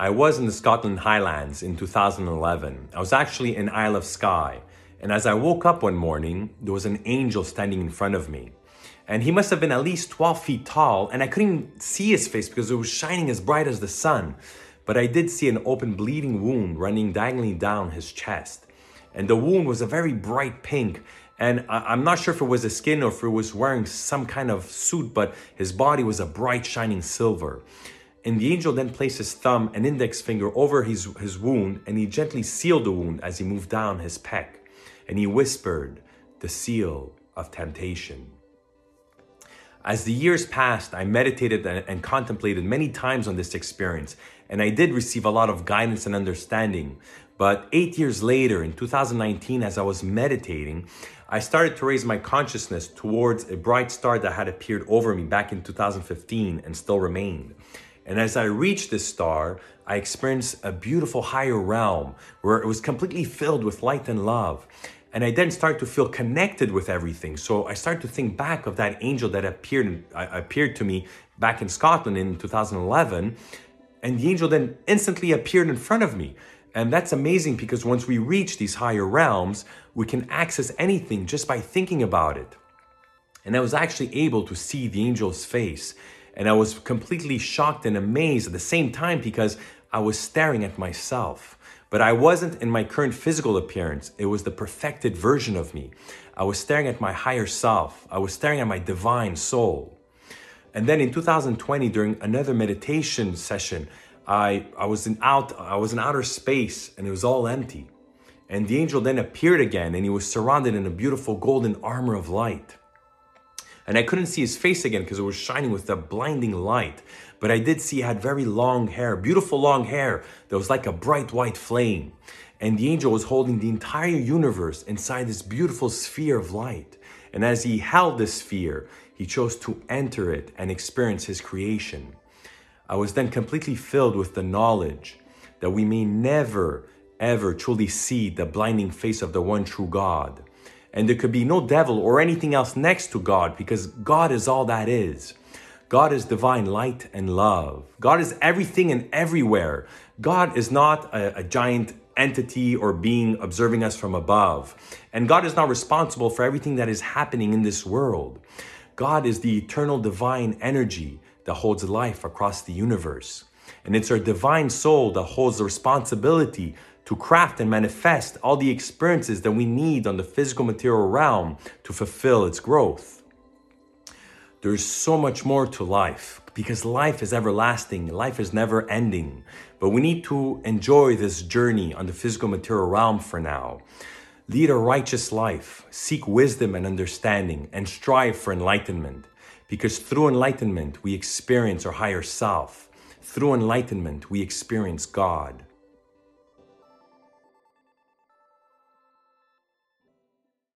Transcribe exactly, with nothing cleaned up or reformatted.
I was in the Scotland Highlands in two thousand eleven. I was actually in Isle of Skye. And as I woke up one morning, there was an angel standing in front of me. And he must have been at least twelve feet tall, and I couldn't see his face because it was shining as bright as the sun. But I did see an open bleeding wound running diagonally down his chest. And the wound was a very bright pink. And I I'm not sure if it was his skin or if he was wearing some kind of suit, but his body was a bright shining silver. And the angel then placed his thumb and index finger over his, his wound, and he gently sealed the wound as he moved down his pec. And he whispered, "The seal of temptation." As the years passed, I meditated and, and contemplated many times on this experience, and I did receive a lot of guidance and understanding. But eight years later, in two thousand nineteen, as I was meditating, I started to raise my consciousness towards a bright star that had appeared over me back in two thousand fifteen and still remained. And as I reached this star, I experienced a beautiful higher realm where it was completely filled with light and love. And I then started to feel connected with everything. So I started to think back of that angel that appeared, uh, appeared to me back in Scotland in two thousand eleven. And the angel then instantly appeared in front of me. And that's amazing because once we reach these higher realms, we can access anything just by thinking about it. And I was actually able to see the angel's face. And I was completely shocked and amazed at the same time because I was staring at myself. But I wasn't in my current physical appearance. It was the perfected version of me. I was staring at my higher self. I was staring at my divine soul. And then in two thousand twenty, during another meditation session, I, I, was in out, I was in outer space and it was all empty. And the angel then appeared again and he was surrounded in a beautiful golden armor of light. And I couldn't see his face again because it was shining with a blinding light. But I did see he had very long hair, beautiful long hair that was like a bright white flame. And the angel was holding the entire universe inside this beautiful sphere of light. And as he held this sphere, he chose to enter it and experience his creation. I was then completely filled with the knowledge that we may never, ever truly see the blinding face of the one true God. And there could be no devil or anything else next to God because God is all that is. God is divine light and love. God is everything and everywhere. God is not a, a giant entity or being observing us from above. And God is not responsible for everything that is happening in this world. God is the eternal divine energy that holds life across the universe. And it's our divine soul that holds the responsibility to craft and manifest all the experiences that we need on the physical material realm to fulfill its growth. There's so much more to life because life is everlasting, life is never ending, but we need to enjoy this journey on the physical material realm for now. Lead a righteous life, seek wisdom and understanding, and strive for enlightenment because through enlightenment, we experience our higher self. Through enlightenment, we experience God.